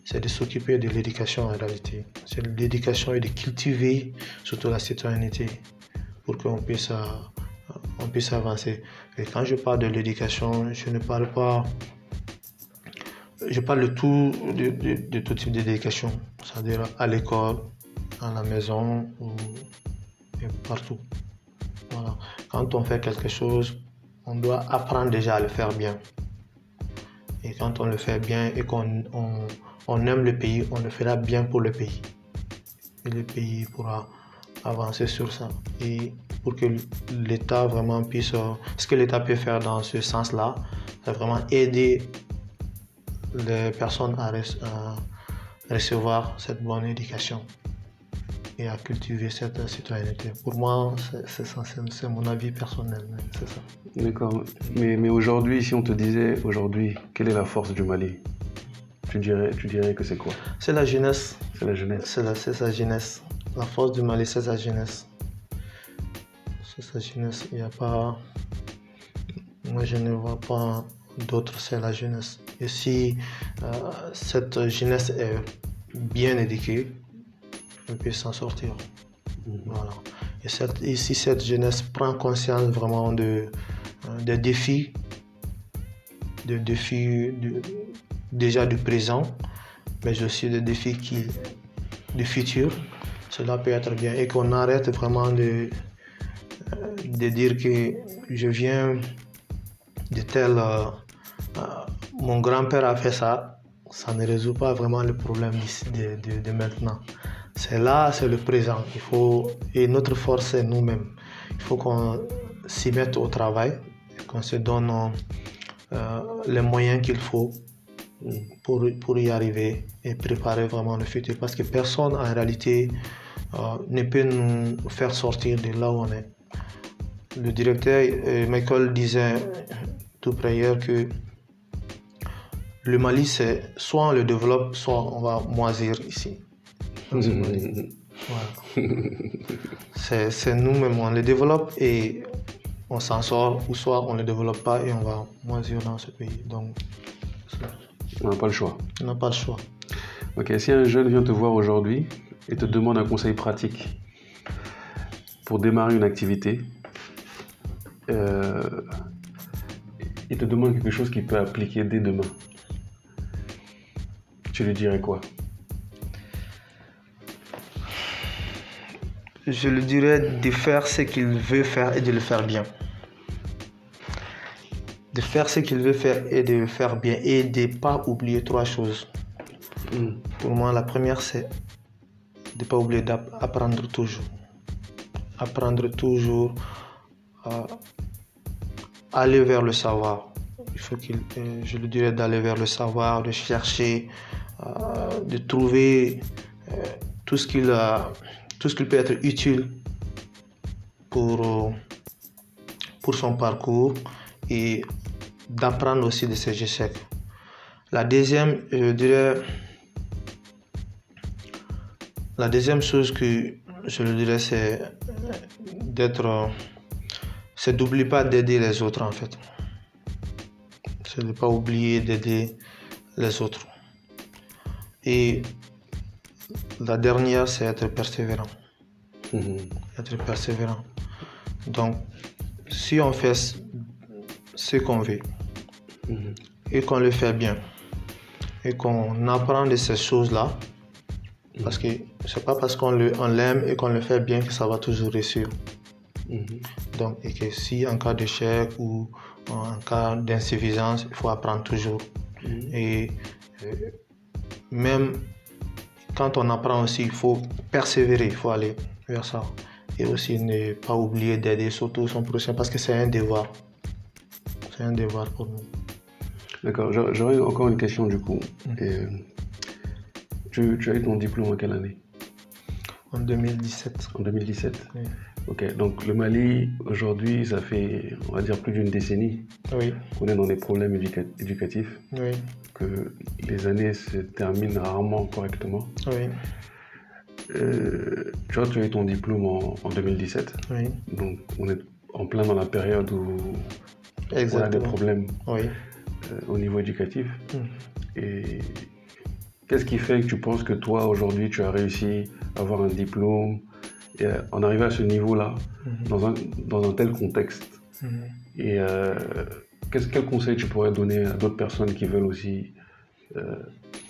c'est de s'occuper de l'éducation en réalité. C'est de l'éducation et de cultiver surtout la citoyenneté pour qu'on puisse, on puisse avancer. Et quand je parle de l'éducation, je ne parle pas... Je parle de tout, de, de, de tout type d'éducation, c'est-à-dire à l'école, à la maison, ou, et partout. Voilà. Quand on fait quelque chose, on doit apprendre déjà à le faire bien. Et quand on le fait bien et qu'on on, on aime le pays, on le fera bien pour le pays. Et le pays pourra avancer sur ça. Et pour que l'État vraiment puisse... Ce que l'État peut faire dans ce sens-là, c'est vraiment aider les personnes à, à recevoir cette bonne éducation et à cultiver cette citoyenneté. Pour moi, c'est mon avis personnel, c'est ça. D'accord. Mais, mais aujourd'hui, si on te disait aujourd'hui, quelle est la force du Mali, tu dirais, tu dirais que c'est quoi? C'est la jeunesse. C'est la jeunesse. C'est la, c'est sa jeunesse. La force du Mali, c'est sa jeunesse. C'est sa jeunesse. Il n'y a pas... Moi, je ne vois pas d'autre, c'est la jeunesse. Et si euh, cette jeunesse est bien éduquée, elle peut s'en sortir. Mmh. Voilà. Et, cette, et si cette jeunesse prend conscience vraiment de, euh, des défis, des défis de, déjà du présent, mais aussi des défis qui, du futur, cela peut être bien. Et qu'on arrête vraiment de, de dire que je viens de tel... Euh, euh, mon grand-père a fait ça, ça ne résout pas vraiment le problème de, de, de maintenant. C'est là, c'est le présent. Il faut, et notre force, c'est nous-mêmes. Il faut qu'on s'y mette au travail, qu'on se donne euh, les moyens qu'il faut pour, pour y arriver et préparer vraiment le futur. Parce que personne, en réalité, euh, ne peut nous faire sortir de là où on est. Le directeur euh, Michael disait tout près hier que le Mali, c'est soit on le développe, soit on va moisir ici. Voilà. C'est, c'est nous-mêmes, on le développe et on s'en sort, ou soit on ne le développe pas et on va moisir dans ce pays. Donc, on n'a pas le choix. On n'a pas le choix. Ok, si un jeune vient te voir aujourd'hui et te demande un conseil pratique pour démarrer une activité, euh, il te demande quelque chose qu'il peut appliquer dès demain, tu lui dirais quoi? Je lui dirais de faire ce qu'il veut faire et de le faire bien. De faire ce qu'il veut faire et de le faire bien. Et de ne pas oublier trois choses. Mm. Pour moi, la première, c'est de ne pas oublier d'apprendre toujours. Apprendre toujours, euh, aller vers le savoir. Il faut qu'il, euh, je lui dirais d'aller vers le savoir, de chercher, euh, de trouver euh, tout ce qu'il a... tout ce qui peut être utile pour, pour son parcours et d'apprendre aussi de ses échecs. La deuxième, je dirais, la deuxième chose que je le dirais, c'est d'être, c'est d'oublier pas d'aider les autres en fait. C'est de ne pas oublier d'aider les autres. Et la dernière, c'est être persévérant. Mmh. Être persévérant. Donc, si on fait ce qu'on veut, mmh. et qu'on le fait bien, et qu'on apprend de ces choses-là, mmh. parce que c'est pas parce qu'on le, on l'aime et qu'on le fait bien que ça va toujours réussir. Mmh. Donc, et que si en cas d'échec ou en cas d'insuffisance, il faut apprendre toujours. Mmh. Et euh, même... quand on apprend aussi, il faut persévérer, il faut aller vers ça. Et aussi ne pas oublier d'aider surtout son prochain, parce que c'est un devoir. C'est un devoir pour nous. D'accord, j'aurais encore une question du coup. Mm-hmm. Et, tu, tu as eu ton diplôme en quelle année? En deux mille dix-sept. En deux mille dix-sept. Oui. Ok, donc le Mali, aujourd'hui, ça fait, on va dire, plus d'une décennie. Oui. On est dans des problèmes éducat- éducatifs. Oui. Que les années se terminent rarement correctement. Oui. Euh, tu vois, tu as eu ton diplôme en, en deux mille dix-sept. Oui. Donc, on est en plein dans la période où exactement. On a des problèmes oui. euh, au niveau éducatif. Mm. Et qu'est-ce qui fait que tu penses que toi, aujourd'hui, tu as réussi à avoir un diplôme et à, en arriver à ce niveau-là, mm-hmm. dans, un, dans un tel contexte mm-hmm. et, euh, Qu'est-ce, quel conseil tu pourrais donner à d'autres personnes qui veulent aussi euh,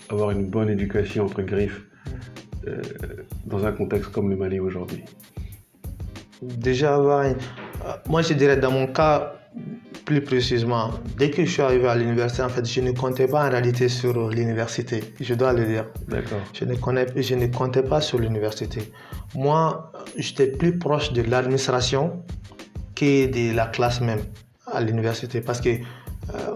avoir une bonne éducation entre griffes euh, dans un contexte comme le Mali aujourd'hui? Déjà, avoir une... moi je dirais dans mon cas plus précisément, dès que je suis arrivé à l'université, en fait, je ne comptais pas en réalité sur l'université, je dois le dire. D'accord. Je ne, connais, je ne comptais pas sur l'université. Moi, j'étais plus proche de l'administration que de la classe même. À l'université parce que euh,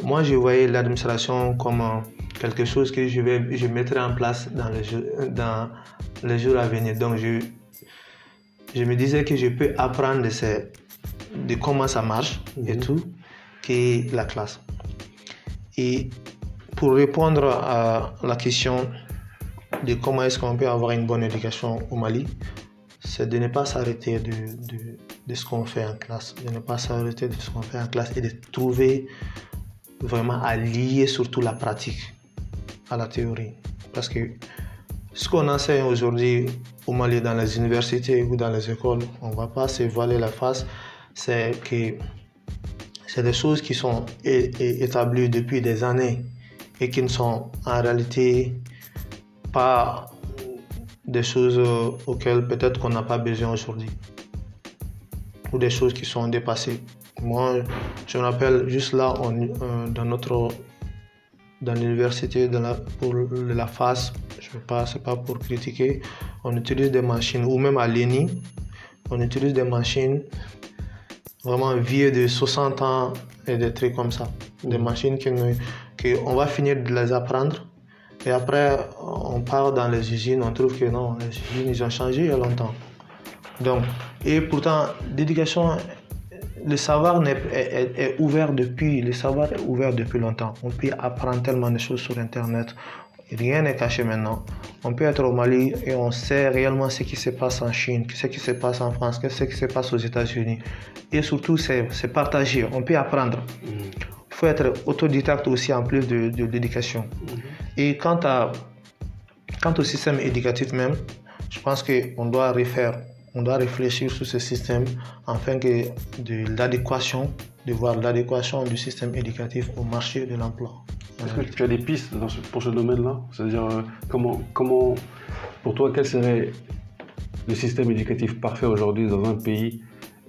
moi je voyais l'administration comme euh, quelque chose que je vais je mettrai en place dans les jours, dans les jours à venir. Donc je, je me disais que je peux apprendre de, ces, de comment ça marche et tout, qui est la classe. Et pour répondre à la question de comment est-ce qu'on peut avoir une bonne éducation au Mali, c'est de ne pas s'arrêter de, de, de ce qu'on fait en classe, de ne pas s'arrêter de ce qu'on fait en classe et de trouver vraiment à lier surtout la pratique à la théorie. Parce que ce qu'on enseigne aujourd'hui au Mali dans les universités ou dans les écoles, on ne va pas se voiler la face, c'est que c'est des choses qui sont établies depuis des années et qui ne sont en réalité pas des choses auxquelles peut-être qu'on n'a pas besoin aujourd'hui, ou des choses qui sont dépassées. Moi, je me rappelle juste là, on, euh, dans notre, dans l'université, dans la, pour la F A S, je ne sais pas, c'est pas pour critiquer, on utilise des machines, ou même à l'E N I, on utilise des machines vraiment vieilles de soixante ans et des trucs comme ça. Mmh. Des machines que, nous, que on va finir de les apprendre. Et après, on part dans les usines, on trouve que non, les usines, ils ont changé il y a longtemps. Donc, et pourtant, l'éducation, le savoir est, est, est ouvert depuis, le savoir est ouvert depuis longtemps. On peut apprendre tellement de choses sur Internet. Rien n'est caché maintenant. On peut être au Mali et on sait réellement ce qui se passe en Chine, ce qui se passe en France, ce qui se passe aux États-Unis. Et surtout, c'est, c'est partagé. On peut apprendre. Il faut être autodidacte aussi en plus de, de l'éducation. Et quant, à, quant au système éducatif même, je pense qu'on doit refaire, on doit réfléchir sur ce système afin que de l'adéquation, de voir l'adéquation du système éducatif au marché de l'emploi. Est-ce que tu as des pistes dans ce, pour ce domaine-là? C'est-à-dire, euh, comment, comment, pour toi, quel serait le système éducatif parfait aujourd'hui dans un pays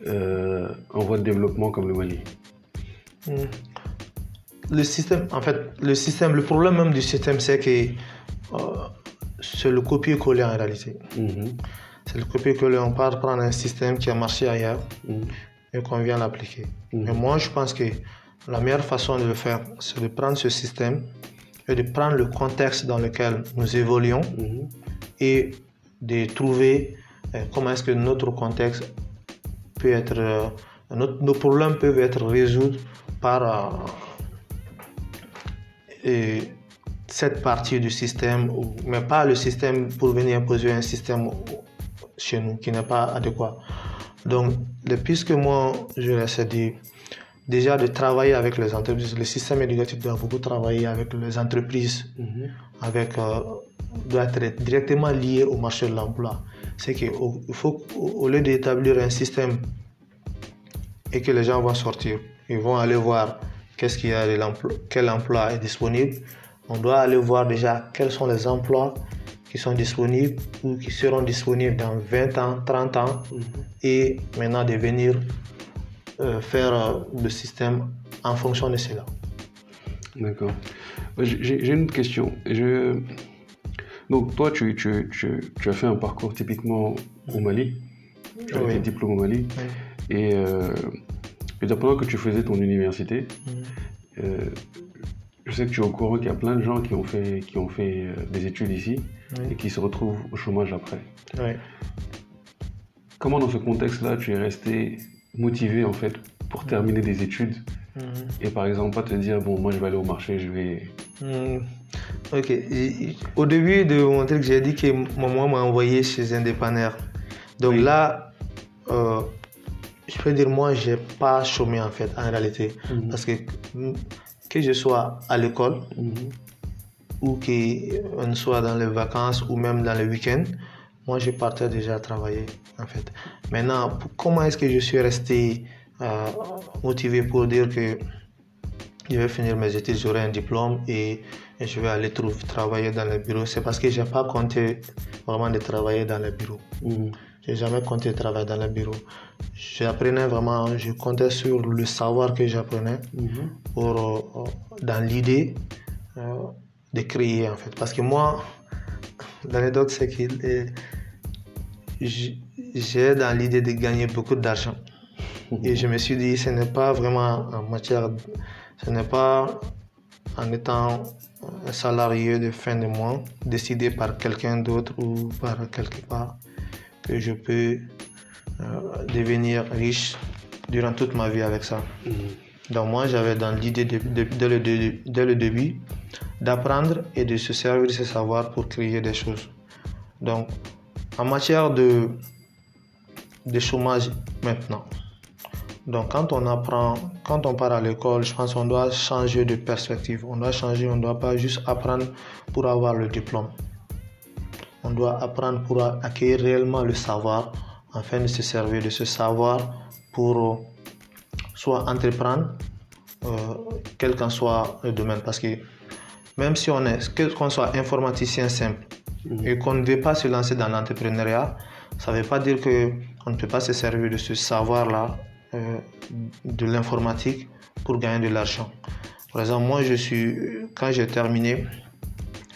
euh, en voie de développement comme le Mali? Mmh. Le système, en fait, le système, le problème même du système, c'est que euh, c'est le copier-coller en réalité. Mm-hmm. C'est le copier-coller, on part prendre un système qui a marché ailleurs mm-hmm. et qu'on vient l'appliquer. Mm-hmm. Mais moi, je pense que la meilleure façon de le faire, c'est de prendre ce système et de prendre le contexte dans lequel nous évoluons mm-hmm. et de trouver euh, comment est-ce que notre contexte peut être... Euh, notre, nos problèmes peuvent être résolus par... Euh, Et cette partie du système, mais pas le système pour venir imposer un système chez nous qui n'est pas adéquat. Donc, depuis que moi, je laisse dire, déjà de travailler avec les entreprises, le système éducatif doit beaucoup travailler avec les entreprises, mm-hmm. avec, euh, doit être directement lié au marché de l'emploi. C'est qu'il faut, au lieu d'établir un système et que les gens vont sortir, ils vont aller voir qu'est-ce qu'il y a, quel emploi est disponible. On doit aller voir déjà quels sont les emplois qui sont disponibles ou qui seront disponibles dans vingt ans, trente ans, mm-hmm. et maintenant de venir euh, faire euh, le système en fonction de cela. D'accord. J'ai, j'ai une autre question. Je... Donc toi, tu, tu, tu, tu as fait un parcours typiquement au Mali, tu as oui. été diplômé au Mali, oui. et... Euh... Et pendant que tu faisais ton université, mmh. euh, je sais que tu es au courant qu'il y a plein de gens qui ont fait, qui ont fait euh, des études ici mmh. et qui se retrouvent au chômage après. Ouais. Comment dans ce contexte-là, tu es resté motivé en fait pour mmh. terminer des études mmh. et par exemple pas te dire bon moi je vais aller au marché, je vais. Mmh. Ok. Au début de mon truc, j'ai dit que maman m'a envoyé chez un dépanneur. Donc oui. là. Euh... Je peux dire, moi, je n'ai pas chômé, en fait, en réalité. Mm-hmm. Parce que que je sois à l'école, mm-hmm. ou qu'on soit dans les vacances, ou même dans les week-ends, moi, je partais déjà travailler, en fait. Maintenant, pour, comment est-ce que je suis resté euh, motivé pour dire que je vais finir mes études, j'aurai un diplôme et, et je vais aller trouver, travailler dans les bureaux? C'est parce que je n'ai pas compté vraiment de travailler dans les bureaux. Mm-hmm. Je n'ai jamais compté travailler dans les bureaux. J'apprenais vraiment, je comptais sur le savoir que j'apprenais mm-hmm. pour, euh, dans l'idée euh, de créer en fait. Parce que moi, l'anecdote c'est que euh, j'ai dans l'idée de gagner beaucoup d'argent. Mm-hmm. Et je me suis dit, ce n'est pas vraiment en matière, ce n'est pas en étant un salarié de fin de mois, décidé par quelqu'un d'autre ou par quelque part, que je peux euh, devenir riche durant toute ma vie avec ça. Mm-hmm. Donc moi, j'avais dans l'idée de, de, de, de, de, dès le début d'apprendre et de se servir de ce savoir pour créer des choses. Donc en matière de, de chômage maintenant, donc quand on apprend, quand on part à l'école, je pense qu'on doit changer de perspective. On doit changer, on ne doit pas juste apprendre pour avoir le diplôme. On doit apprendre pour acquérir réellement le savoir, afin de se servir de ce savoir pour euh, soit entreprendre, euh, quel qu'en soit le domaine. Parce que même si on est, qu'on soit informaticien simple et qu'on ne veut pas se lancer dans l'entrepreneuriat, ça ne veut pas dire qu'on ne peut pas se servir de ce savoir-là, euh, de l'informatique, pour gagner de l'argent. Par exemple, moi, je suis, quand j'ai terminé,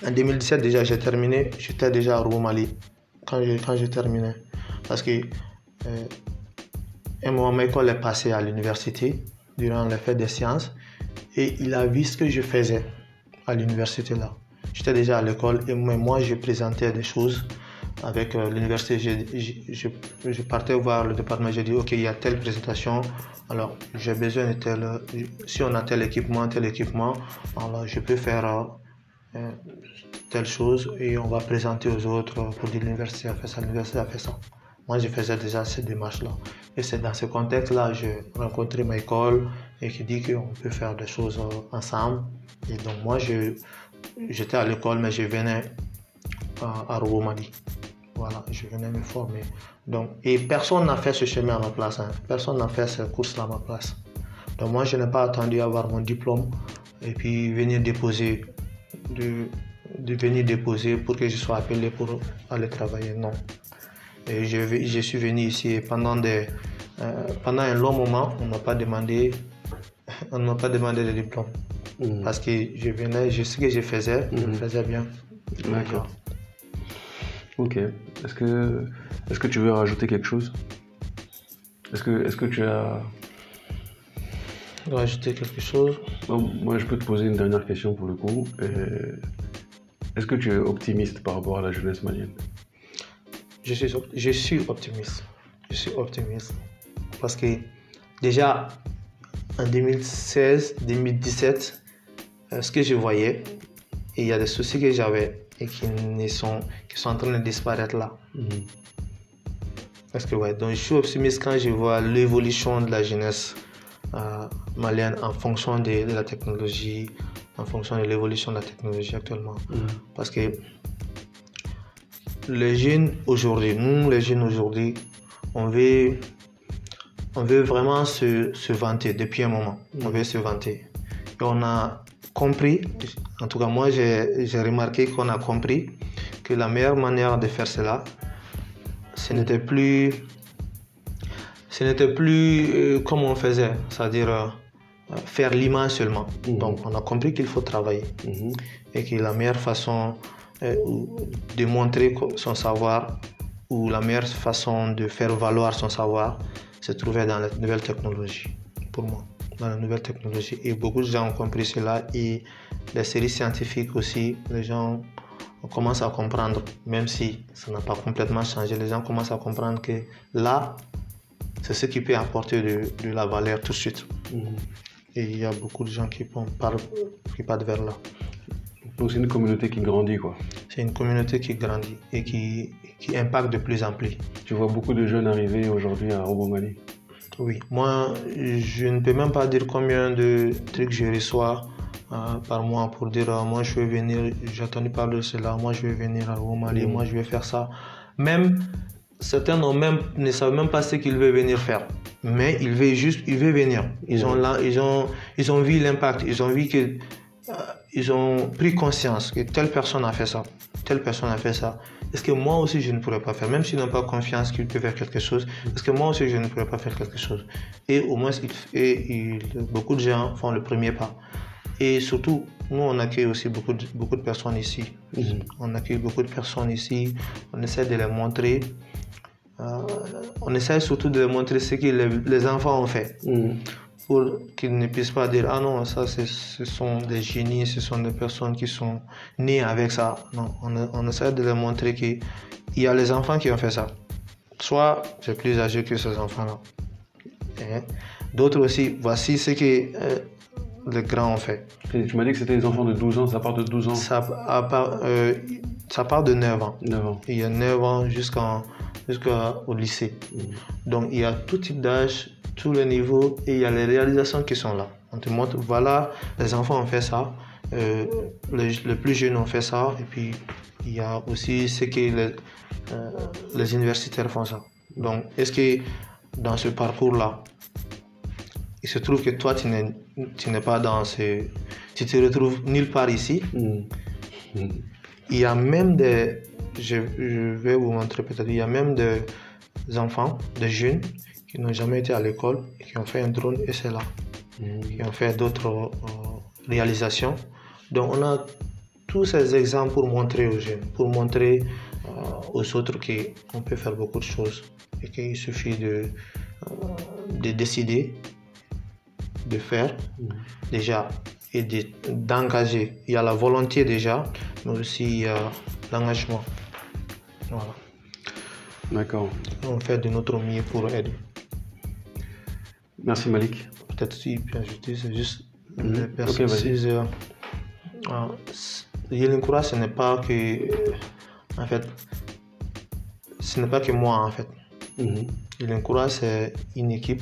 en deux mille dix-sept, déjà, j'ai terminé, j'étais déjà à RoboMali quand j'ai quand j'ai terminé. Parce que euh, un moment, Michael est passé à l'université durant les fêtes des sciences et il a vu ce que je faisais à l'université là. J'étais déjà à l'école et moi, je présentais des choses avec euh, l'université. Je, je, je, je partais voir le département, j'ai dit, OK, il y a telle présentation, alors j'ai besoin de tel, si on a tel équipement, tel équipement, alors je peux faire... Euh, telle chose et on va présenter aux autres pour dire l'université a fait ça, l'université a fait ça. Moi, je faisais déjà cette démarche-là. Et c'est dans ce contexte-là que j'ai rencontré Michael et qui dit qu'on peut faire des choses ensemble. Et donc moi, je, j'étais à l'école, mais je venais à, à RoboMali. Voilà, je venais me former. Donc, et personne n'a fait ce chemin à ma place. Hein. Personne n'a fait ce cours-là à ma place. Donc moi, je n'ai pas attendu avoir mon diplôme et puis venir déposer De, de venir déposer pour que je sois appelé pour aller travailler, non. Et je, je suis venu ici et pendant, des, euh, pendant un long moment, on ne m'a pas demandé de diplôme. Mmh. Parce que je venais, je, ce que je faisais, mmh. je le faisais bien. D'accord. Ok. Est-ce que, est-ce que tu veux rajouter quelque chose ? Est-ce que, est-ce que tu as... Rajouter quelque chose ? Non, moi, je peux te poser une dernière question pour le coup. Euh, est-ce que tu es optimiste par rapport à la jeunesse malienne ? Je suis, je suis optimiste. Je suis optimiste. Parce que déjà, en deux mille seize, deux mille dix-sept, euh, ce que je voyais, et il y a des soucis que j'avais et qui, sont, qui sont en train de disparaître là. Mmh. Parce que, ouais, donc je suis optimiste quand je vois l'évolution de la jeunesse Euh, malienne en fonction de, de la technologie, en fonction de l'évolution de la technologie actuellement. Mmh. Parce que les jeunes aujourd'hui, nous les jeunes aujourd'hui, on veut, on veut vraiment se, se vanter depuis un moment. Mmh. On veut se vanter. Et on a compris, en tout cas moi j'ai, j'ai remarqué qu'on a compris que la meilleure manière de faire cela, ce n'était plus... Ce n'était plus euh, comme on faisait, c'est-à-dire euh, faire l'image seulement. Mmh. Donc on a compris qu'il faut travailler mmh. et que la meilleure façon euh, de montrer son savoir ou la meilleure façon de faire valoir son savoir se trouvait dans la nouvelle technologie, pour moi, dans la nouvelle technologie. Et beaucoup de gens ont compris cela et les séries scientifiques aussi, les gens commencent à comprendre, même si ça n'a pas complètement changé, les gens commencent à comprendre que là, c'est ce qui peut apporter de, de la valeur tout de suite. Mmh. Et il y a beaucoup de gens qui parlent, qui partent vers là. Donc c'est une communauté qui grandit, quoi. C'est une communauté qui grandit et qui, qui impacte de plus en plus. Tu vois beaucoup de jeunes arriver aujourd'hui à RoboMali. Oui. Moi, je ne peux même pas dire combien de trucs je reçois euh, par mois pour dire euh, « moi, je vais venir, j'ai entendu parler de cela, moi, je vais venir à RoboMali, mmh. moi, je vais faire ça ». Même... Certains même, ne savent même pas ce qu'ils veulent venir faire, mais ils veulent juste, ils veulent venir. Ils mmh. ont là, ils ont, ils ont vu l'impact, ils ont vu que, euh, ils ont pris conscience que telle personne a fait ça, telle personne a fait ça. Est-ce que moi aussi je ne pourrais pas faire, même s'ils n'ont pas confiance qu'ils peuvent faire quelque chose, est-ce que moi aussi je ne pourrais pas faire quelque chose? Et au moins, et, et, beaucoup de gens font le premier pas. Et surtout, nous, on accueille aussi beaucoup de, beaucoup de personnes ici. Mmh. On accueille beaucoup de personnes ici. On essaie de les montrer. Euh, on essaie surtout de montrer ce que les, les enfants ont fait. Mmh. pour qu'ils ne puissent pas dire « Ah non, ça, ce sont des génies, ce sont des personnes qui sont nées avec ça. » Non, on, on essaie de leur montrer qu'il y a les enfants qui ont fait ça. Soit j'ai plus âgé que ces enfants-là. Et d'autres aussi, voici ce que euh, les grands ont fait. Et tu m'as dit que c'était des enfants de douze ans, ça part de douze ans? Ça, à part, euh, ça part de neuf ans. neuf ans. Il y a neuf ans jusqu'en, jusqu'au lycée. Mmh. Donc il y a tout type d'âge, tous les niveaux, et il y a les réalisations qui sont là. On te montre, voilà, les enfants ont fait ça, euh, les, les plus jeunes ont fait ça, et puis il y a aussi ce que les, euh, les universitaires font ça. Donc, est-ce que dans ce parcours-là, il se trouve que toi, tu n'es, tu n'es pas dans ce... Tu te retrouves nulle part ici. Mmh. Mmh. Il y a même des... Je, je vais vous montrer peut-être, il y a même des enfants, des jeunes, qui n'ont jamais été à l'école, qui ont fait un drone et c'est là, mmh. qui ont fait d'autres euh, réalisations. Donc on a tous ces exemples pour montrer aux jeunes, pour montrer euh, aux autres qu'on peut faire beaucoup de choses et qu'il suffit de, euh, de décider, de faire mmh. déjà et de, d'engager. Il y a la volonté déjà, mais aussi il y a l'engagement. Voilà. D'accord. On fait de notre mieux pour aider. Merci Malik. Peut-être si je peux ajouter, c'est juste mmh. les personnes. Okay, euh, euh, Yelenkoura, ce n'est pas que euh, en fait, ce n'est pas que moi en fait. Mmh. Yelenkoura, c'est une équipe.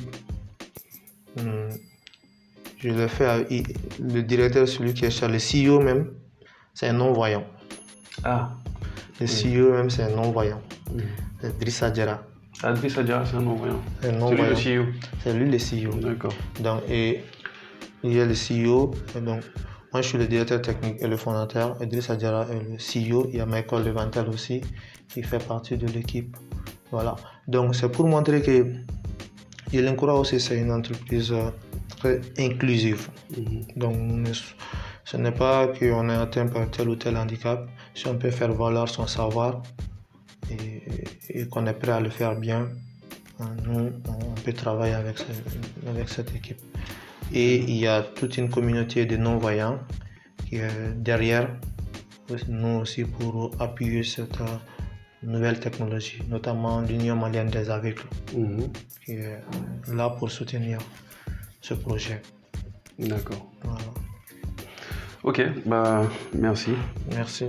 Hum, je le fais avec le directeur, celui qui est chargé, le C E O même, c'est un non-voyant. Ah. Le mmh. C E O même, c'est un non-voyant. Mmh. C'est Drissa Diarra. Ah, Drissa Diarra, c'est un non-voyant. C'est lui le C E O. C'est lui le C E O. D'accord. Donc, et il y a le C E O. Et donc, moi, je suis le directeur technique et le fondateur. Et Drissa Diarra est le C E O. Il y a Michael Leventel aussi, qui fait partie de l'équipe. Voilà. Donc, c'est pour montrer que Yelenkoura aussi, c'est une entreprise très inclusive. Mm-hmm. Donc, ce n'est pas qu'on est atteint par tel ou tel handicap. Si on peut faire valoir son savoir, Et, et qu'on est prêt à le faire bien, nous, on peut travailler avec, ce, avec cette équipe. Et il y a toute une communauté de non-voyants qui est derrière nous aussi pour appuyer cette nouvelle technologie, notamment l'Union malienne des aveugles, mmh. qui est là pour soutenir ce projet. D'accord. Voilà. Ok, bah, merci. Merci.